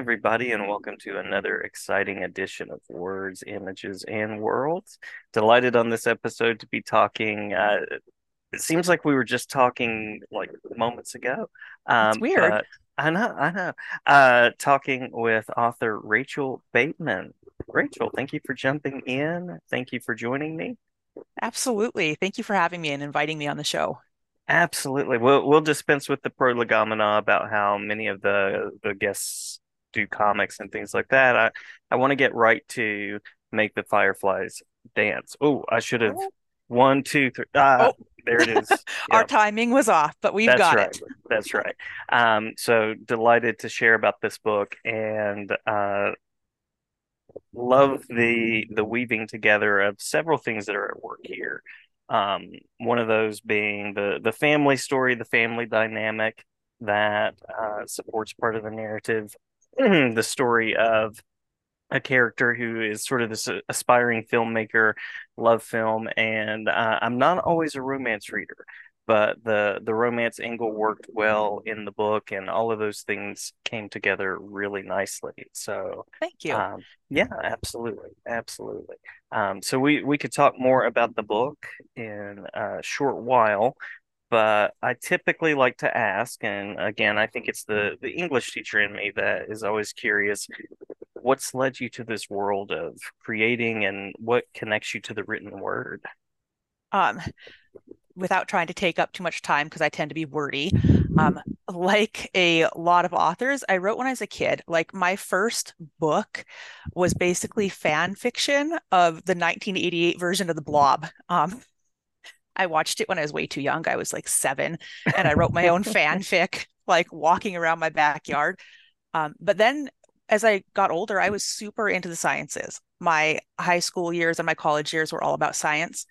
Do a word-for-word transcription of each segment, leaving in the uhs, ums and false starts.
everybody, and welcome to another exciting edition of Words, Images, and Worlds. Delighted on this episode to be talking. Uh, it seems like we were just talking like moments ago. Um, it's weird. But I know, I know. Uh, talking with author Rachel Bateman. Rachel, thank you for jumping in. Thank you for joining me. Absolutely. Thank you for having me and inviting me on the show. Absolutely. We'll we'll dispense with the prolegomena about how many of the, the guests do comics and things like that. I, I want to get right to Make the Fireflies Dance. Oh, I should have. One, two, three. Ah, oh. There it is. Our timing was off, but we've That's got right. it. That's right. Um, so delighted to share about this book, and uh, love the the weaving together of several things that are at work here. Um, one of those being the, the family story, the family dynamic that uh, supports part of the narrative, the story of a character who is sort of this aspiring filmmaker, love film, and uh, I'm not always a romance reader, but the, the romance angle worked well in the book, and all of those things came together really nicely. So thank you. Um, yeah, absolutely. Absolutely. Um, so we, we could talk more about the book in a short while, but I typically like to ask, and again, I think it's the, the English teacher in me that is always curious, what's led you to this world of creating, and what connects you to the written word? Um. Without trying to take up too much time, because I tend to be wordy. Um, like a lot of authors, I wrote when I was a kid. Like my first book was basically fan fiction of the nineteen eighty-eight version of The Blob. Um, I watched it when I was way too young. I was like seven, and I wrote my own fanfic, like walking around my backyard. Um, but then as I got older, I was super into the sciences. My high school years and my college years were all about science.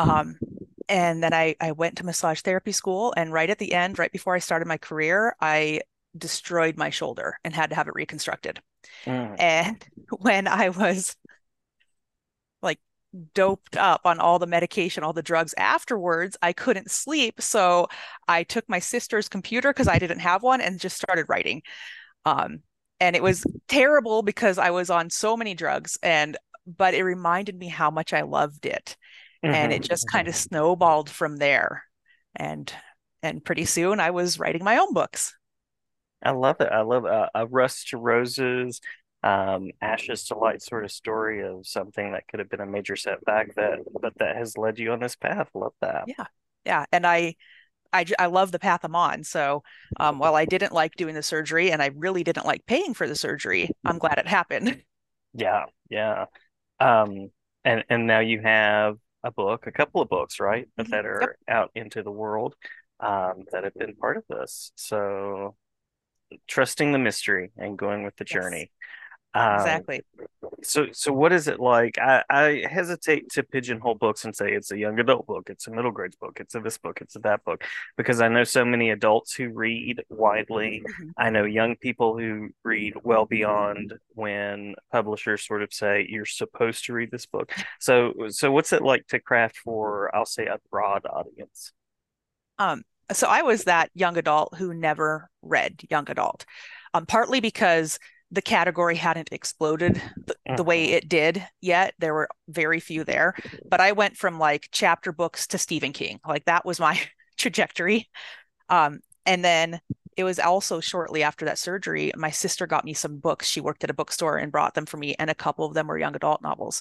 Um, And then I, I went to massage therapy school, and right at the end, right before I started my career, I destroyed my shoulder and had to have it reconstructed. Mm. And when I was like doped up on all the medication, all the drugs afterwards, I couldn't sleep. So I took my sister's computer because I didn't have one, and just started writing. Um, and it was terrible because I was on so many drugs, and but it reminded me how much I loved it. And it just kind of snowballed from there. And and pretty soon I was writing my own books. I love it. I love uh, a rust to roses, um, ashes to light sort of story of something that could have been a major setback, that but that has led you on this path. Love that. Yeah. Yeah. And I I, I love the path I'm on. So um, while I didn't like doing the surgery, and I really didn't like paying for the surgery, I'm glad it happened. Yeah. Yeah. Um, and, and now you have a book, a couple of books, right? But that are yep. out into the world, um, that have been part of this. So trusting the mystery and going with the journey. Yes. Um, exactly. So so what is it like? I, I hesitate to pigeonhole books and say it's a young adult book, it's a middle grade book, it's a this book, it's a that book, because I know so many adults who read widely. Mm-hmm. I know young people who read well beyond when publishers sort of say you're supposed to read this book. So so what's it like to craft for, I'll say, a broad audience? Um, so I was that young adult who never read young adult, um, partly because the category hadn't exploded the, the way it did yet. There were very few there, but I went from like chapter books to Stephen King. Like that was my trajectory. Um, and then it was also shortly after that surgery, my sister got me some books. She worked at a bookstore and brought them for me. And a couple of them were young adult novels.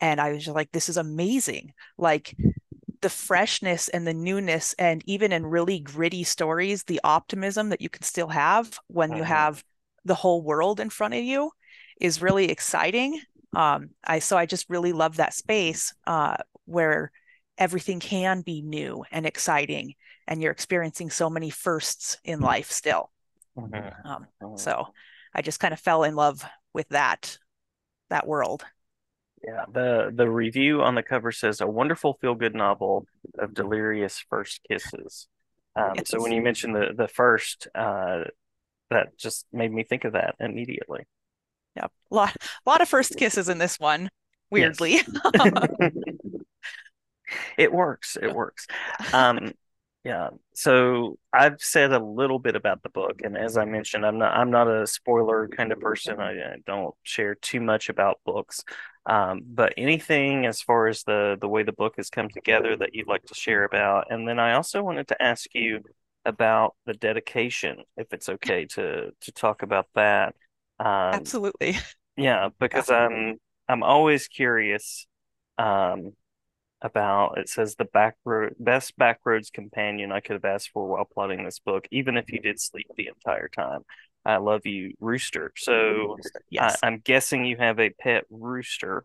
And I was just like, this is amazing. Like the freshness and the newness, and even in really gritty stories, the optimism that you can still have when you have the whole world in front of you is really exciting. Um, I so I just really love that space uh, where everything can be new and exciting, and you're experiencing so many firsts in life still. Um, so I just kind of fell in love with that that world. Yeah, the the review on the cover says a wonderful feel-good novel of delirious first kisses. Um, yes. So when you mentioned the the first. Uh, That just made me think of that immediately. Yeah, a lot, a lot of first kisses in this one, weirdly. Yes. It works. It works. Um, Yeah. So I've said a little bit about the book, and as I mentioned, I'm not I'm not a spoiler kind of person. I, I don't share too much about books, um, but anything as far as the the way the book has come together that you'd like to share about. And then I also wanted to ask you about the dedication, if it's okay to to talk about that. Um, Absolutely. Yeah, because I'm I'm always curious. Um, about it says the back road best backroads companion I could have asked for while plotting this book, even if you did sleep the entire time. I love you, Rooster. So yes. I, I'm guessing you have a pet rooster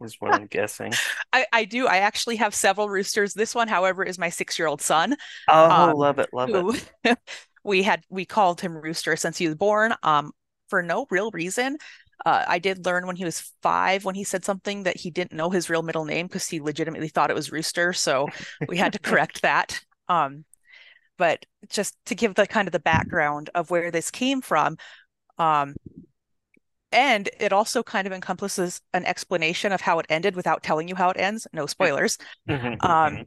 is what I'm guessing. I, I do. I actually have several roosters. This one, however, is my six-year-old son. Oh, um, love it. Love who, it. we had we called him Rooster since he was born, um, for no real reason. Uh, I did learn when he was five, when he said something that he didn't know his real middle name because he legitimately thought it was Rooster. So we had to correct that. Um, but just to give the kind of the background of where this came from. Um, and it also kind of encompasses an explanation of how it ended without telling you how it ends. No spoilers. um,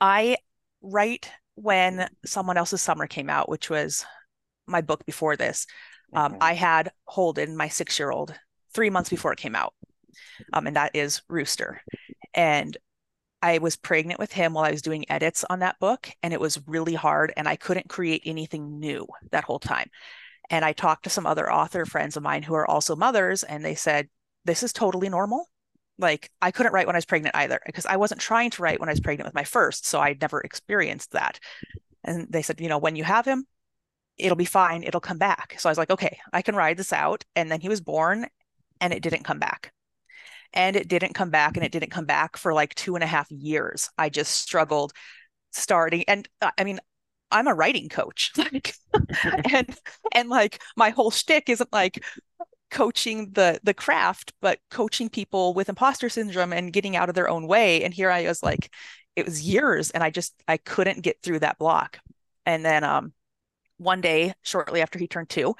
I write when Someone Else's Summer came out, which was my book before this. Um, I had Holden, my six-year-old, three months before it came out, um, and that is Rooster. And I was pregnant with him while I was doing edits on that book, and it was really hard, and I couldn't create anything new that whole time. And I talked to some other author friends of mine who are also mothers, and they said, this is totally normal. Like, I couldn't write when I was pregnant either, because I wasn't trying to write when I was pregnant with my first, so I'd never experienced that. And they said, you know, when you have him, it'll be fine. It'll come back. So I was like, okay, I can ride this out. And then he was born and it didn't come back and it didn't come back and it didn't come back for like two and a half years. I just struggled starting. And uh, I mean, I'm a writing coach like, and, and like my whole shtick isn't like coaching the, the craft, but coaching people with imposter syndrome and getting out of their own way. And here I was like, it was years and I just, I couldn't get through that block. And then, um, one day, shortly after he turned two,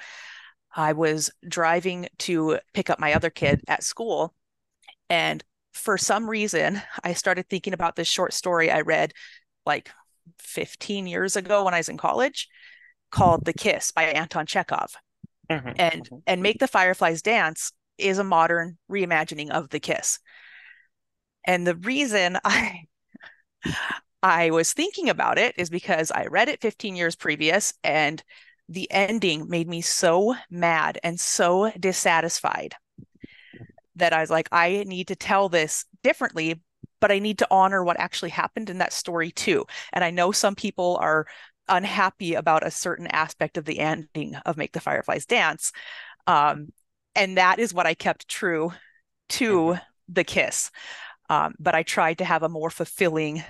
I was driving to pick up my other kid at school. And for some reason, I started thinking about this short story I read like fifteen years ago when I was in college called The Kiss by Anton Chekhov. Mm-hmm. And, mm-hmm. and Make the Fireflies Dance is a modern reimagining of The Kiss. And the reason I... I was thinking about it is because I read it fifteen years previous and the ending made me so mad and so dissatisfied that I was like, I need to tell this differently, but I need to honor what actually happened in that story too. And I know some people are unhappy about a certain aspect of the ending of Make the Fireflies Dance. Um, and that is what I kept true to The Kiss. Um, but I tried to have a more fulfilling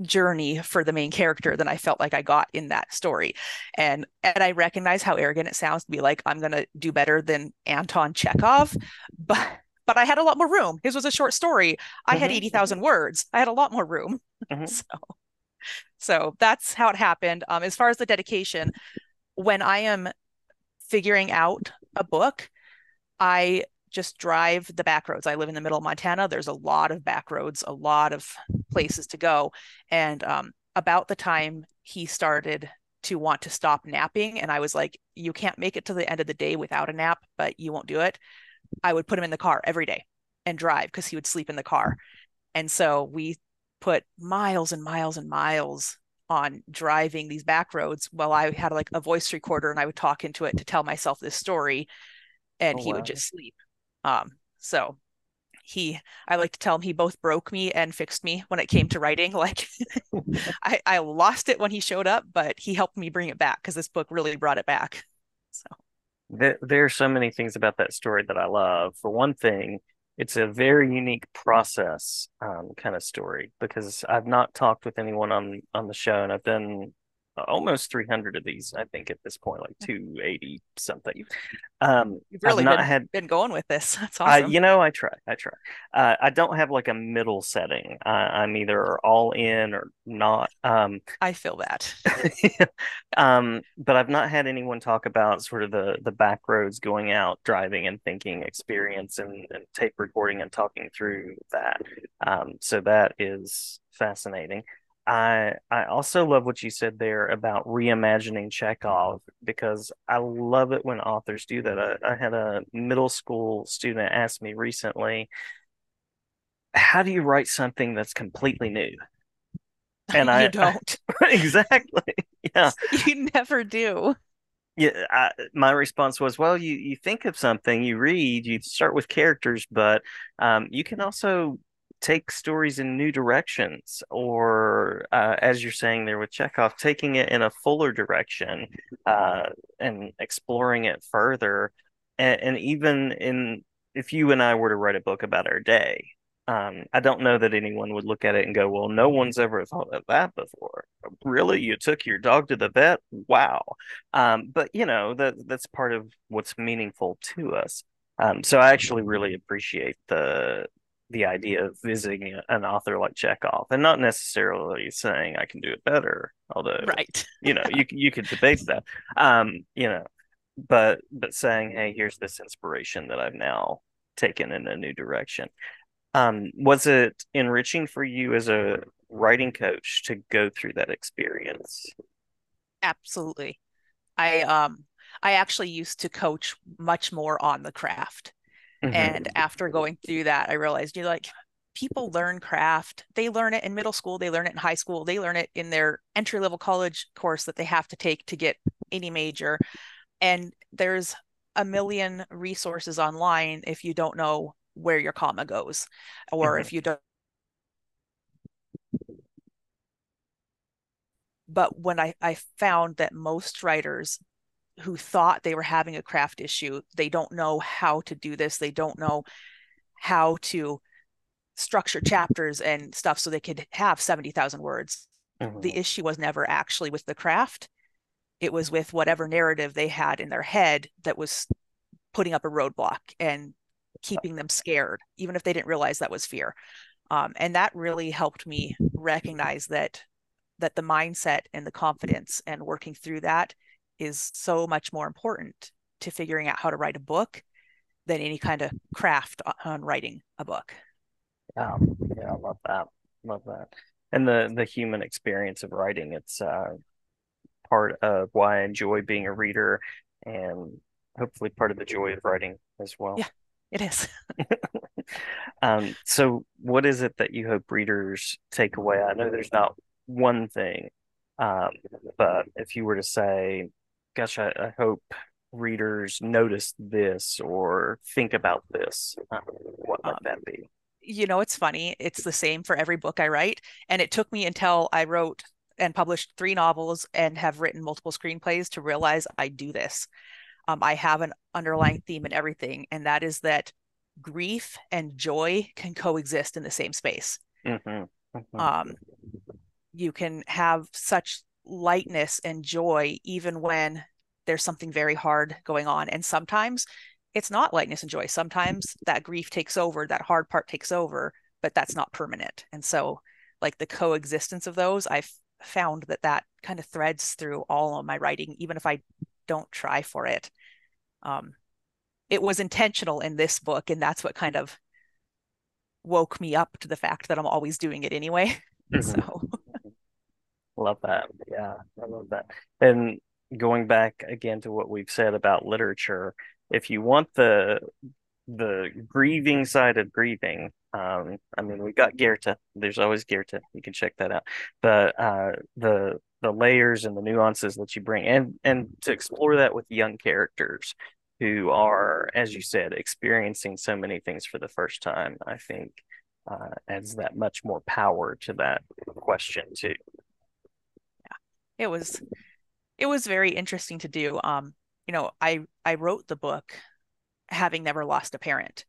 journey for the main character than I felt like I got in that story. And and I recognize how arrogant it sounds to be like, I'm going to do better than Anton Chekhov, but but I had a lot more room. His was a short story. I mm-hmm. had eighty thousand words. I had a lot more room. Mm-hmm. So, so that's how it happened. Um, as far as the dedication, when I am figuring out a book, I just drive the back roads. I live in the middle of Montana. There's a lot of back roads, a lot of places to go. And um, about the time he started to want to stop napping, and I was like, you can't make it to the end of the day without a nap, but you won't do it. I would put him in the car every day and drive because he would sleep in the car. And so we put miles and miles and miles on driving these back roads while I had like a voice recorder and I would talk into it to tell myself this story. And oh, he wow. would just sleep. Um, so he, I like to tell him he both broke me and fixed me when it came to writing. Like I, I lost it when he showed up, but he helped me bring it back because this book really brought it back. So there, there are so many things about that story that I love. For one thing, it's a very unique process, um, kind of story because I've not talked with anyone on, on the show, and I've done almost three hundred of these, I think, at this point, like two eighty something. Um, You've really not been, had... been going with this. That's awesome. Uh, you know, I try. I try. Uh, I don't have like a middle setting. Uh, I'm either all in or not. Um, I feel that. yeah. um, but I've not had anyone talk about sort of the, the back roads, going out, driving and thinking experience, and, and tape recording and talking through that. Um, so that is fascinating. I I also love what you said there about reimagining Chekhov, because I love it when authors do that. I, I had a middle school student ask me recently, how do you write something that's completely new? And you I don't. Exactly. Yeah. You never do. Yeah, I, my response was, well, you, you think of something, you read, you start with characters, but um, you can also take stories in new directions, or uh, as you're saying there with Chekhov, taking it in a fuller direction uh, and exploring it further. And, and even in if you and I were to write a book about our day, Um, I don't know that anyone would look at it and go, well, no one's ever thought of that before. Really? You took your dog to the vet? Wow. Um, but, you know, that that's part of what's meaningful to us. Um, so I actually really appreciate the the idea of visiting an author like Chekhov, and not necessarily saying I can do it better, although, right. you know, you, you could debate that, um, you know, but but saying, hey, here's this inspiration that I've now taken in a new direction. Um, was it enriching for you as a writing coach to go through that experience? Absolutely. I um I actually used to coach much more on the craft. Mm-hmm. And after going through that, I realized, you know, like, people learn craft. They learn it in middle school. They learn it in high school. They learn it in their entry-level college course that they have to take to get any major. And there's a million resources online if you don't know where your comma goes, or mm-hmm. if you don't. But when I, I found that most writers who thought they were having a craft issue, they don't know how to do this. They don't know how to structure chapters and stuff so they could have seventy thousand words. Mm-hmm. The issue was never actually with the craft. It was with whatever narrative they had in their head that was putting up a roadblock and keeping them scared, even if they didn't realize that was fear. Um, and that really helped me recognize that that the mindset and the confidence and working through that is so much more important to figuring out how to write a book than any kind of craft on writing a book. Um, yeah, I love that. Love that. And the, the human experience of writing, it's uh, part of why I enjoy being a reader, and hopefully part of the joy of writing as well. Yeah. It is. um, so what is it that you hope readers take away? I know there's not one thing, um, but if you were to say, gosh, I, I hope readers notice this or think about this, um, what might um, that be? You know, it's funny. It's the same for every book I write. And it took me until I wrote and published three novels and have written multiple screenplays to realize I do this. Um, I have an underlying theme in everything, and that is that grief and joy can coexist in the same space. Mm-hmm. Mm-hmm. Um, you can have such lightness and joy even when there's something very hard going on. And sometimes it's not lightness and joy. Sometimes that grief takes over, that hard part takes over, but that's not permanent. And so, like, the coexistence of those, I've found that that kind of threads through all of my writing, even if I don't try for it. Um, it was intentional in this book, and that's what kind of woke me up to the fact that I'm always doing it anyway. Mm-hmm. So, love that. Yeah, I love that. And going back again to what we've said about literature, if you want the the grieving side of grieving, um, I mean, we got Goethe. There's always Goethe. You can check that out. But uh, the the layers and the nuances that you bring, and and to explore that with young characters who are, as you said, experiencing so many things for the first time, I think uh, adds that much more power to that question too. Yeah, it was, it was very interesting to do. Um, you know, I, I wrote the book having never lost a parent.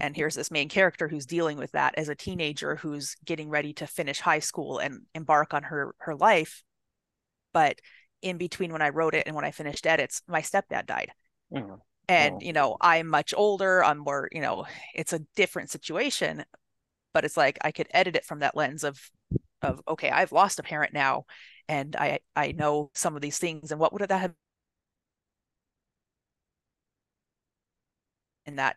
And here's this main character who's dealing with that as a teenager, who's getting ready to finish high school and embark on her, her life. But in between when I wrote it and when I finished edits, my stepdad died. Mm-hmm. And, you know, I'm much older, I'm more, you know, it's a different situation, but it's like, I could edit it from that lens of, of, okay, I've lost a parent now. And I, I know some of these things, and what would that have, and that,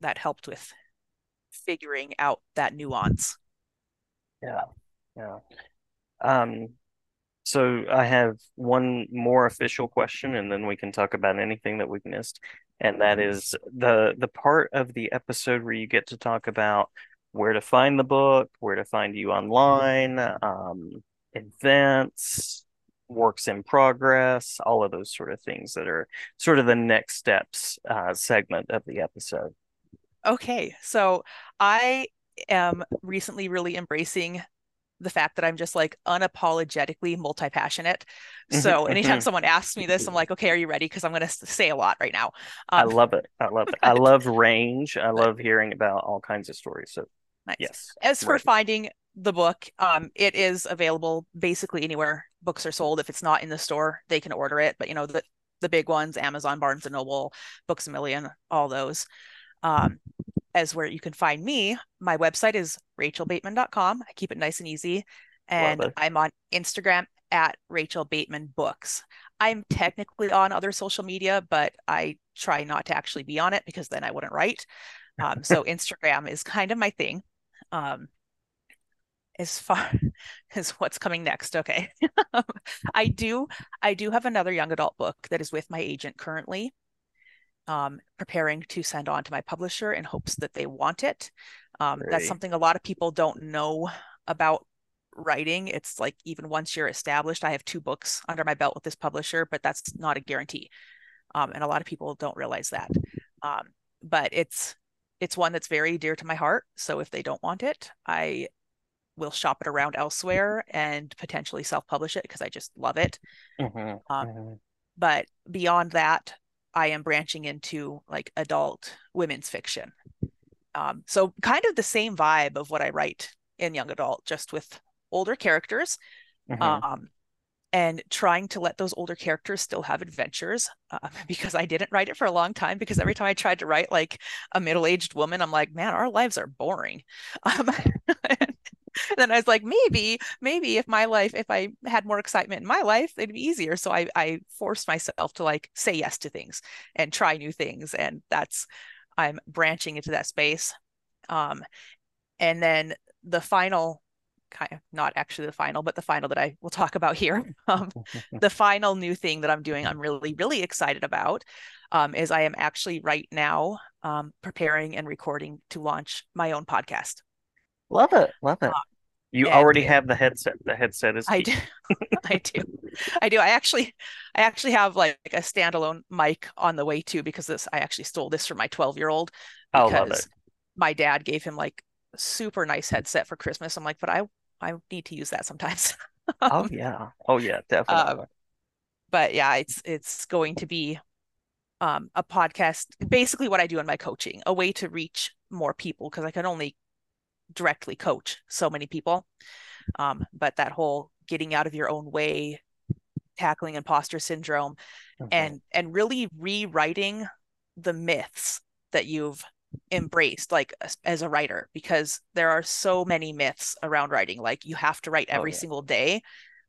that helped with figuring out that nuance. Yeah. Yeah. Um, so I have one more official question, and then we can talk about anything that we've missed. And that is the the part of the episode where you get to talk about where to find the book, where to find you online, um, events, works in progress, all of those sort of things that are sort of the next steps uh, segment of the episode. Okay, so I am recently really embracing the fact that I'm just like unapologetically multi-passionate. So anytime someone asks me this, I'm like, okay, are you ready? Because I'm going to say a lot right now. Um, I love it. I love it. I love range. I love hearing about all kinds of stories. So nice. Yes. As for finding the book, um, it is available basically anywhere books are sold. If it's not in the store, they can order it. But you know, the, the big ones, Amazon, Barnes and Noble, Books a Million, all those. Um, as where you can find me. My website is rachel bateman dot com. I keep it nice and easy. And I'm on Instagram at Rachel Bateman Books. I'm technically on other social media, but I try not to actually be on it because then I wouldn't write. Um, so Instagram is kind of my thing. Um, as far as what's coming next. Okay. I do, I do have another young adult book that is with my agent currently. Um, preparing to send on to my publisher in hopes that they want it. Um, right. That's something a lot of people don't know about writing. It's like, even once you're established, I have two books under my belt with this publisher, but that's not a guarantee. Um, and a lot of people don't realize that. Um, but it's, it's one that's very dear to my heart. So if they don't want it, I will shop it around elsewhere and potentially self-publish it because I just love it. Mm-hmm. Um, mm-hmm. But beyond that, I am branching into like adult women's fiction. Um, so kind of the same vibe of what I write in young adult, just with older characters, mm-hmm. um, and trying to let those older characters still have adventures, uh, because I didn't write it for a long time because every time I tried to write like a middle-aged woman, I'm like, man, our lives are boring. Um, and then I was like, maybe, maybe if my life, if I had more excitement in my life, it'd be easier. So I, I forced myself to like say yes to things and try new things. And that's, I'm branching into that space. Um, and then the final kind of, not actually the final, but the final that I will talk about here, um, the final new thing that I'm doing, I'm really, really excited about, um, is I am actually right now, um, preparing and recording to launch my own podcast. Love it. Love it. Uh, you already have the headset. The headset is. I do. I do. I do. I actually, I actually have like a standalone mic on the way too, because this, I actually stole this from my twelve year old because I love it. My dad gave him like a super nice headset for Christmas. I'm like, but I, I need to use that sometimes. um, oh yeah. Oh yeah, definitely. Um, but yeah, it's, it's going to be um, a podcast, basically what I do in my coaching, a way to reach more people. Cause I can only directly coach so many people, um, but that whole getting out of your own way, tackling imposter syndrome, okay. and and really rewriting the myths that you've embraced like as a writer, because there are so many myths around writing, like you have to write every oh, yeah. single day,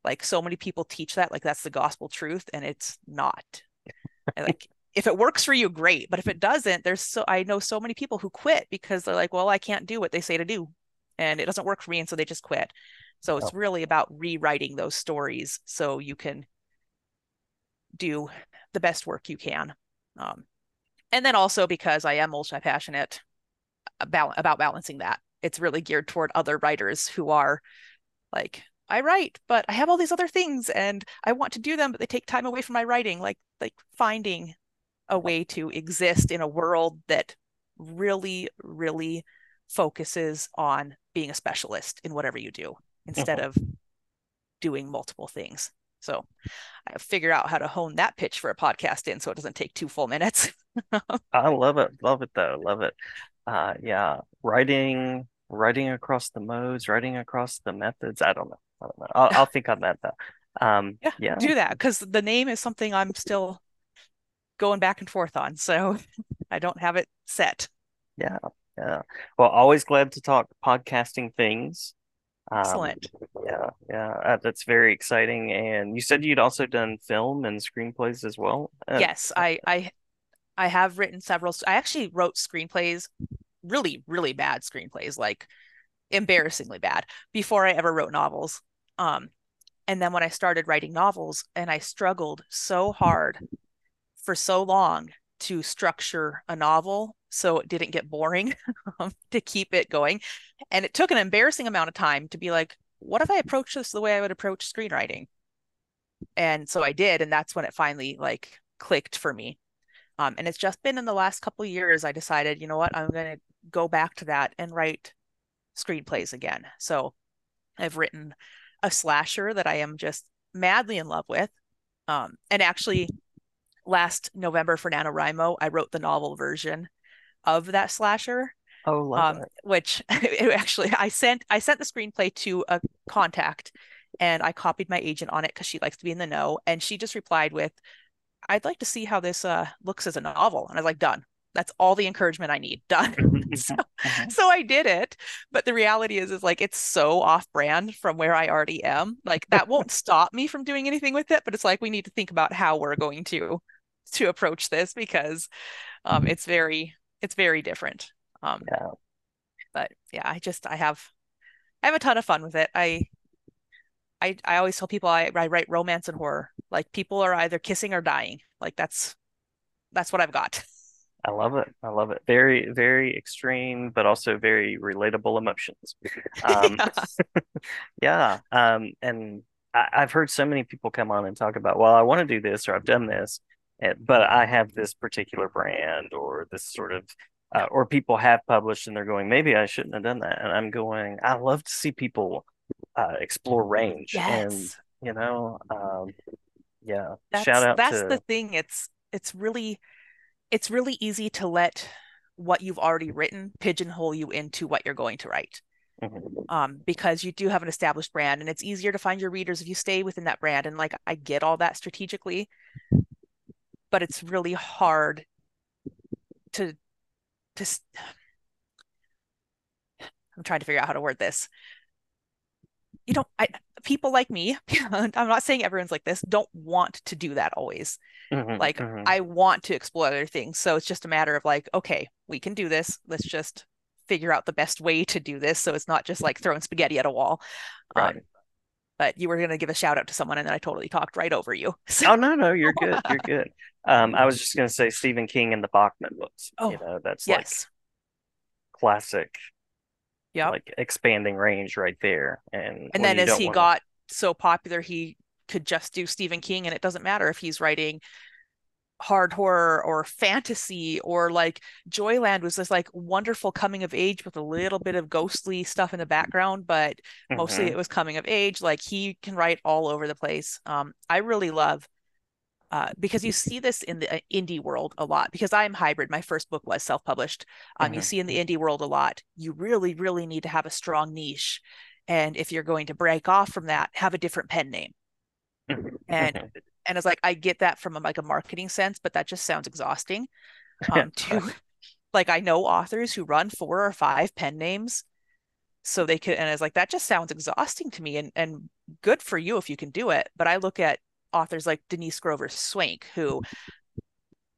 like so many people teach that, like that's the gospel truth, and it's not. And like if it works for you, great. But if it doesn't, there's so, I know so many people who quit because they're like, well, I can't do what they say to do and it doesn't work for me. And so they just quit. So it's oh. really about rewriting those stories so you can do the best work you can. Um, and then also because I am multi-passionate about, about balancing that, it's really geared toward other writers who are like, I write, but I have all these other things and I want to do them, but they take time away from my writing, like, like finding a way to exist in a world that really, really focuses on being a specialist in whatever you do instead mm-hmm. of doing multiple things. So I figured out how to hone that pitch for a podcast in so it doesn't take two full minutes. I love it. Love it though. Love it. Uh, yeah. Writing, writing across the modes, writing across the methods. I don't know. I don't know. I'll, I'll think on that though. Um, yeah, yeah. Do that. Cause the name is something I'm still going back and forth on, so I don't have it set. Yeah, yeah. Well, always glad to talk podcasting things. Um, Excellent. Yeah, yeah. Uh, that's very exciting. And you said you'd also done film and screenplays as well. Uh, yes, I, I, I have written several. I actually wrote screenplays, really, really bad screenplays, like embarrassingly bad, before I ever wrote novels. Um, And then when I started writing novels, and I struggled so hard for so long to structure a novel so it didn't get boring, to keep it going. And it took an embarrassing amount of time to be like, what if I approach this the way I would approach screenwriting? And so I did. And that's when it finally like clicked for me. Um, and it's just been in the last couple of years, I decided, you know what, I'm going to go back to that and write screenplays again. So I've written a slasher that I am just madly in love with. Um, and actually last November for NaNoWriMo, I wrote the novel version of that slasher. Oh, love um, it. Which it actually, I sent, I sent the screenplay to a contact, and I copied my agent on it because she likes to be in the know. And she just replied with, I'd like to see how this uh, looks as a novel. And I was like, done. That's all the encouragement I need. Done. so, uh-huh. so I did it. But the reality is, is like, it's so off brand from where I already am. Like that won't stop me from doing anything with it. But it's like, we need to think about how we're going to, to approach this, because um, it's very, it's very different. Um, yeah. But yeah, I just, I have, I have a ton of fun with it. I, I, I always tell people I, I write romance and horror. Like people are either kissing or dying. Like that's, that's what I've got. I love it. I love it. Very, very extreme, but also very relatable emotions. Um, yeah. yeah. Um, and I, I've heard so many people come on and talk about, well, I want to do this, or I've done this, but I have this particular brand, or this sort of, uh, or people have published and they're going, maybe I shouldn't have done that. And I'm going, I love to see people Uh, explore range. Yes. And you know um yeah that's, shout out that's to... the thing it's it's really it's really easy to let what you've already written pigeonhole you into what you're going to write, mm-hmm. um because you do have an established brand, and it's easier to find your readers if you stay within that brand. And like I get all that strategically, but it's really hard to to I'm trying to figure out how to word this. You don't, I, people like me, I'm not saying everyone's like this, don't want to do that always. Mm-hmm, like mm-hmm. I want to explore other things. So it's just a matter of like, okay, we can do this. Let's just figure out the best way to do this. So it's not just like throwing spaghetti at a wall. Right. Um, but you were going to give a shout out to someone, and then I totally talked right over you. So. Oh, no, no, you're good. You're good. Um, I was just going to say Stephen King and the Bachman books. Oh, you know, that's yes. like classic. Yeah, like expanding range right there. And and then as he wanna... got so popular, he could just do Stephen King, and it doesn't matter if he's writing hard horror or fantasy, or like Joyland was this like wonderful coming of age with a little bit of ghostly stuff in the background, but mm-hmm. mostly it was coming of age. Like he can write all over the place. Um, I really love uh, because you see this in the indie world a lot, because I'm hybrid. My first book was self-published. Um, mm-hmm. You see in the indie world a lot, you really, really need to have a strong niche. And if you're going to break off from that, have a different pen name. Mm-hmm. And, mm-hmm. and it's like, I get that from a, like a marketing sense, but that just sounds exhausting. Um, to, like I know authors who run four or five pen names so they could, and it's like, that just sounds exhausting to me, and, and good for you if you can do it. But I look at authors like Denise Grover Swank, who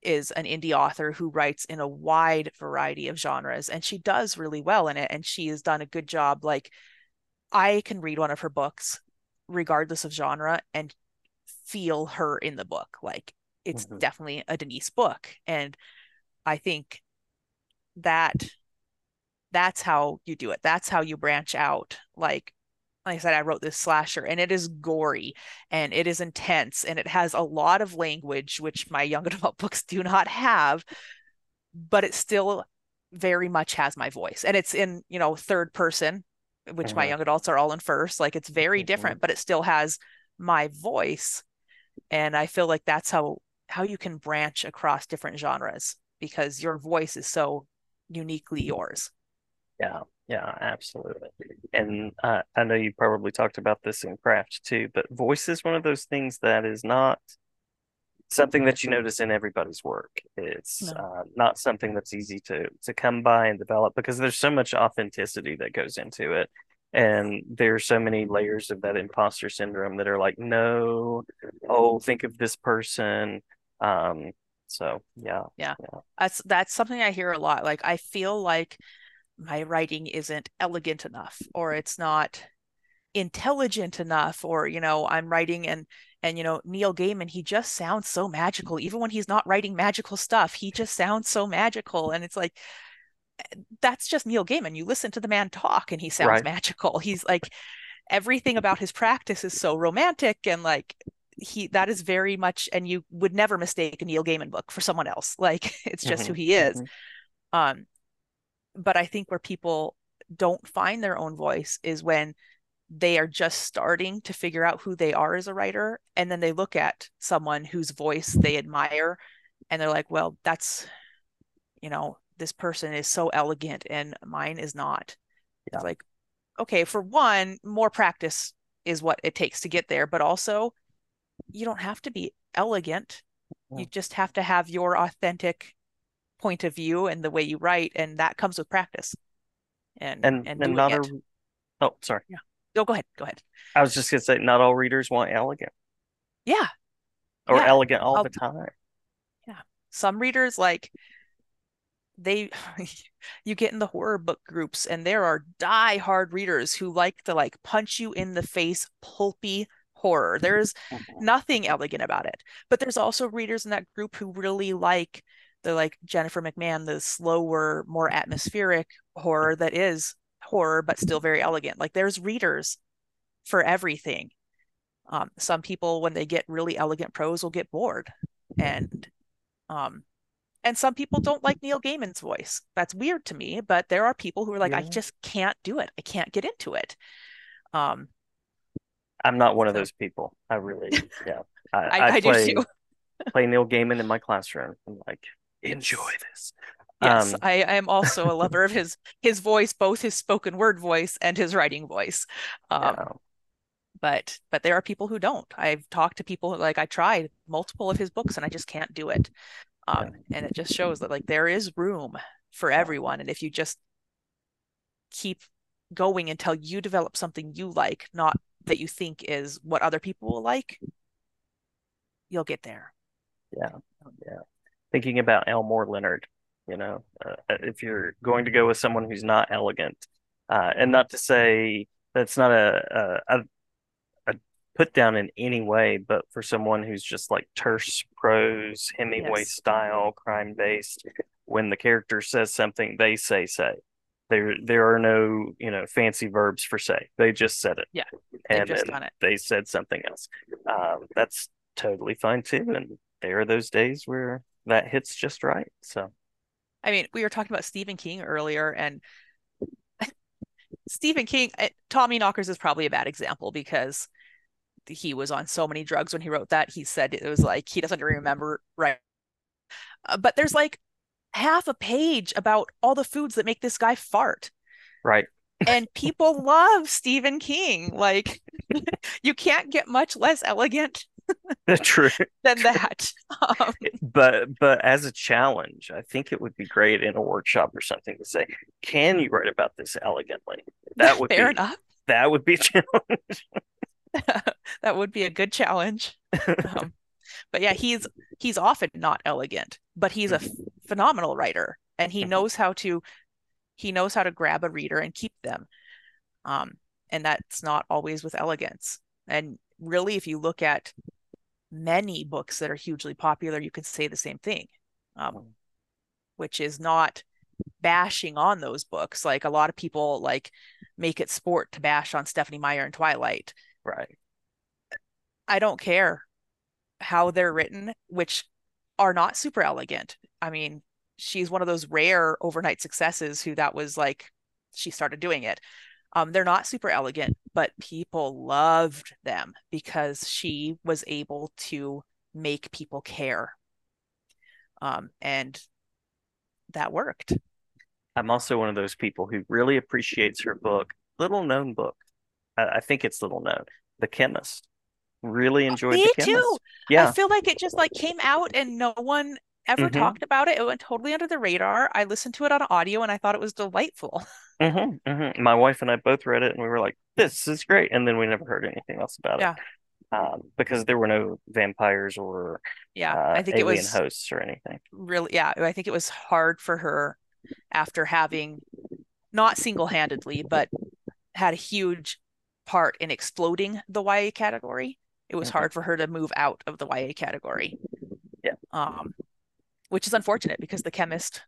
is an indie author who writes in a wide variety of genres, and she does really well in it, and she has done a good job. Like I can read one of her books regardless of genre and feel her in the book. Like it's mm-hmm. definitely a Denise book. And I think that that's how you do it. That's how you branch out. Like Like I said, I wrote this slasher, and it is gory, and it is intense, and it has a lot of language, which my young adult books do not have, but it still very much has my voice. And it's in, you know, third person, which mm-hmm. my young adults are all in first. Like it's very mm-hmm. different, but it still has my voice. And I feel like that's how, how you can branch across different genres, because your voice is so uniquely yours. Yeah. Yeah, absolutely. And uh, I know you probably talked about this in craft too, but voice is one of those things that is not something that you notice in everybody's work. It's no. uh, not something that's easy to to come by and develop, because there's so much authenticity that goes into it. And there's so many layers of that imposter syndrome that are like, no, oh, think of this person. Um, so, yeah, yeah. Yeah. That's, that's something I hear a lot. Like, I feel like my writing isn't elegant enough, or it's not intelligent enough, or, you know, I'm writing and, and, you know, Neil Gaiman, he just sounds so magical. Even when he's not writing magical stuff, he just sounds so magical. And it's like, that's just Neil Gaiman. You listen to the man talk and he sounds right. magical. He's like, everything about his practice is so romantic. And like, he, that is very much, and you would never mistake a Neil Gaiman book for someone else. Like, it's just mm-hmm. who he is. Mm-hmm. Um, but I think where people don't find their own voice is when they are just starting to figure out who they are as a writer. And then they look at someone whose voice they admire and they're like, well, that's, you know, this person is so elegant and mine is not. Yeah. It's like, okay, for one, more practice is what it takes to get there. But also, you don't have to be elegant. Yeah. You just have to have your authentic point of view and the way you write. And that comes with practice. And, and, and another, it. oh, sorry. Yeah. Oh, go ahead. Go ahead. I was just going to say, not all readers want elegant. Yeah. Or yeah. elegant all I'll, the time. Yeah. Some readers, like, they, you get in the horror book groups and there are die-hard readers who like to, like, punch you in the face, pulpy horror. There's nothing elegant about it. But there's also readers in that group who really like the, like, Jennifer McMahon, the slower, more atmospheric horror that is horror but still very elegant. Like, there's readers for everything. Um, some people, when they get really elegant prose, will get bored. And um and some people don't like Neil Gaiman's voice. That's weird to me, but there are people who are like, yeah. I just can't do it. I can't get into it. Um, I'm not one so. of those people. I really, yeah. I, I, I, I play, do too. play Neil Gaiman in my classroom. I'm like, enjoy this. Yes, um, I, I am also a lover of his his voice, both his spoken word voice and his writing voice. Um, yeah. But but there are people who don't. I've talked to people who, like, I tried multiple of his books and I just can't do it. Um, yeah. And it just shows that, like, there is room for everyone. And if you just keep going until you develop something you like, not that you think is what other people will like, you'll get there. Yeah. Yeah. Thinking about Elmore Leonard, you know, uh, if you're going to go with someone who's not elegant, uh, and not to say that's not a, a, a put down in any way, but for someone who's just like terse prose, Hemingway yes. style, crime based, when the character says something, they say, say. There, there are no, you know, fancy verbs for say. They just said it. Yeah, and just done it. They said something else. Um, that's totally fine too. And there are those days where that hits just right. So, I mean, we were talking about Stephen King earlier, and Stephen King, Tommyknockers is probably a bad example because he was on so many drugs when he wrote that. He said it was like he doesn't remember right, uh, but there's like half a page about all the foods that make this guy fart, right? And people love Stephen King. Like, you can't get much less elegant true than that. Um, but but as a challenge, I think it would be great in a workshop or something to say, can you write about this elegantly? That would fair be, enough that would be a challenge. That would be a good challenge. Um, but yeah, he's he's often not elegant, but he's a phenomenal writer, and he knows how to he knows how to grab a reader and keep them, um and that's not always with elegance. And really, if you look at many books that are hugely popular, you can say the same thing, um which is not bashing on those books. Like, a lot of people like make it sport to bash on Stephanie Meyer and Twilight, right? I don't care how they're written, which are not super elegant. I mean, she's one of those rare overnight successes who that was like, she started doing it. Um, they're not super elegant, but people loved them because she was able to make people care. Um, and that worked. I'm also one of those people who really appreciates her book, little known book. I, I think it's little known, The Chemist. Really enjoyed oh, me The Chemist. Too. Yeah. I feel like it just like came out and no one ever mm-hmm. talked about it. It went totally under the radar. I listened to it on audio and I thought it was delightful. Mm-hmm, mm-hmm. My wife and I both read it and we were like, this is great. And then we never heard anything else about yeah. it. Um, because there were no vampires or yeah, uh, I think alien it was hosts or anything. Really, yeah. I think it was hard for her after having, not single-handedly, but had a huge part in exploding the Y A category. It was mm-hmm. hard for her to move out of the Y A category. Yeah. Um, which is unfortunate because The Chemist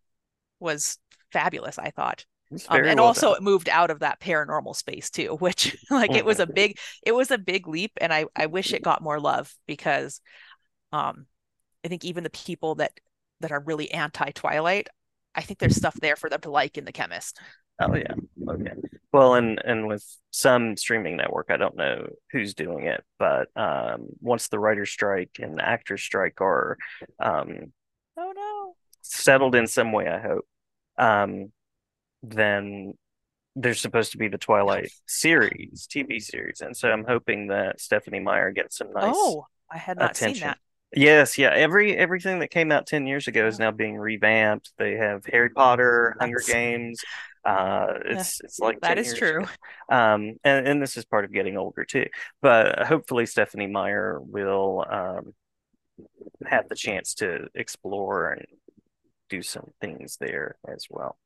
was fabulous, I thought. Um, and well also done. It moved out of that paranormal space too, which like it was a big, it was a big leap. And I, I wish it got more love because um, I think even the people that, that are really anti-Twilight, I think there's stuff there for them to like in The Chemist. Oh yeah. Okay. Well, and, and with some streaming network, I don't know who's doing it, but um, once the writer's strike and the actor's strike are um, oh, no. settled in some way, I hope, um, then there's supposed to be the Twilight series, T V series. And so I'm hoping that Stephanie Meyer gets some nice Oh, I had not attention. Seen that. Yes, yeah. Every everything that came out ten years ago is now being revamped. They have Harry Potter, Hunger Games. Uh, it's it's like that is true. Ago. Um, and, and this is part of getting older too. But hopefully Stephanie Meyer will um have the chance to explore and do some things there as well.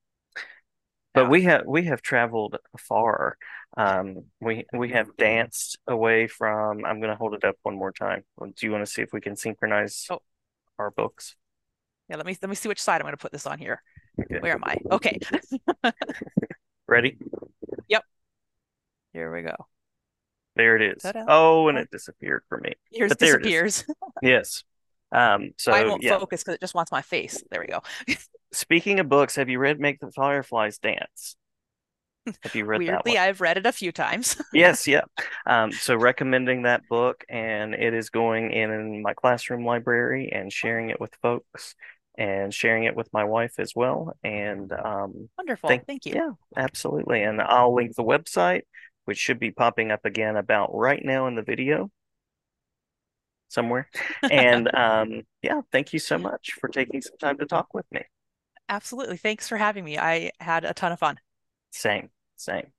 But we have we have traveled far. Um, we we have danced away from. I'm going to hold it up one more time. Do you want to see if we can synchronize oh. our books? Yeah, let me let me see which side I'm going to put this on here. Okay. Where am I? Okay. Ready? Yep. Here we go. There it is. Ta-da. Oh, and it disappeared for me. Yours but there disappears. It yes. Um, so I won't yeah. focus because it just wants my face. There we go. Speaking of books, have you read Make the Fireflies Dance? Have you read Weirdly, that one? I've read it a few times. Yes, yeah. Um, so recommending that book, and it is going in, in my classroom library and sharing it with folks and sharing it with my wife as well. And um, Wonderful. Thank, Thank you. Yeah, absolutely. And I'll link the website, which should be popping up again about right now in the video. Somewhere. And um, yeah, thank you so much for taking some time to talk with me. Absolutely. Thanks for having me. I had a ton of fun. Same, same.